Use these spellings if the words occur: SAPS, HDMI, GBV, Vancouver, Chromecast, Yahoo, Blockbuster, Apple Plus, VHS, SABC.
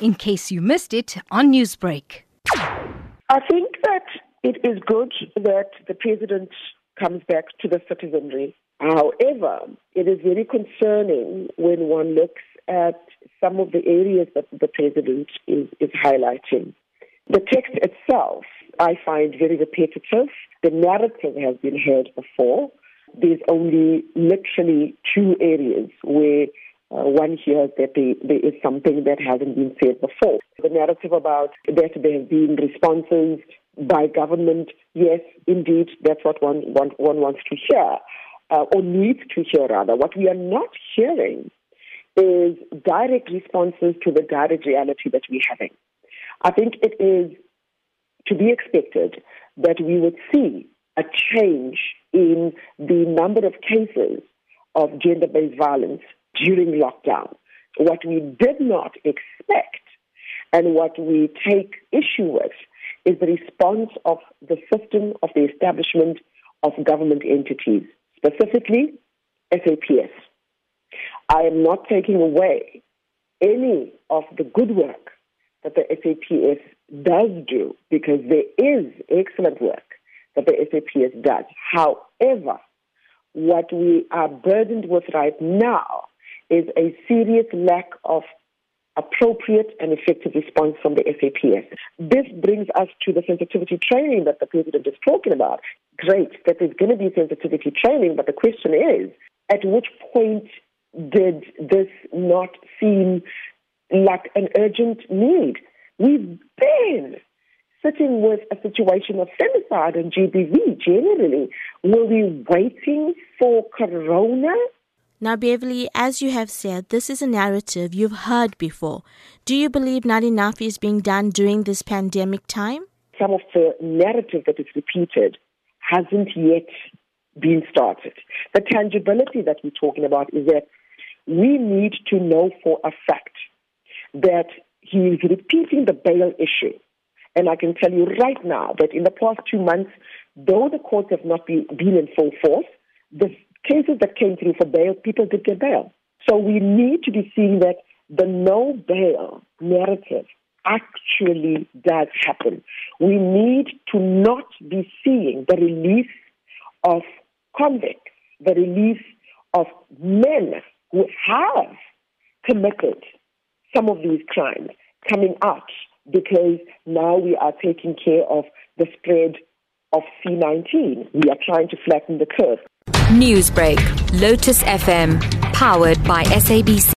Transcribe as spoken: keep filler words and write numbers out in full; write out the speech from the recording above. in case you missed it on Newsbreak. I think that it is good that the president comes back to the citizenry. However, it is very concerning when one looks at some of the areas that the president is, is highlighting. The text itself, I find very repetitive. The narrative has been heard before. There's only literally two areas where Uh, one hears that they, there is something that hasn't been said before. The narrative about that there have been responses by government, yes, indeed, that's what one, one, one wants to hear, uh, or needs to hear, rather. What we are not hearing is direct responses to the direct reality that we're having. I think it is to be expected that we would see a change in the number of cases of gender-based violence during lockdown. What we did not expect and what we take issue with is the response of the system, of the establishment of government entities, specifically SAPS. I am not taking away any of the good work that the SAPS does do, because there is excellent work that the SAPS does. However, what we are burdened with right now is a serious lack of appropriate and effective response from the SAPS. This brings us to the sensitivity training that the president is talking about. Great, that there's going to be sensitivity training, but the question is, at which point did this not seem like an urgent need? We've been sitting with a situation of femicide and G B V generally. Were we waiting for corona? Now, Beverly, as you have said, this is a narrative you've heard before. Do you believe not enough is being done during this pandemic time? Some of the narrative that is repeated hasn't yet been started. The tangibility that we're talking about is that we need to know for a fact that he is repeating the bail issue. And I can tell you right now that in the past two months, though the courts have not been in full force, the cases that came through for bail, people did get bail. So we need to be seeing that the no bail narrative actually does happen. We need to not be seeing the release of convicts, the release of men who have committed some of these crimes coming out, because now we are taking care of the spread of C nineteen. We are trying to flatten the curve. Newsbreak, Lotus F M, powered by S A B C.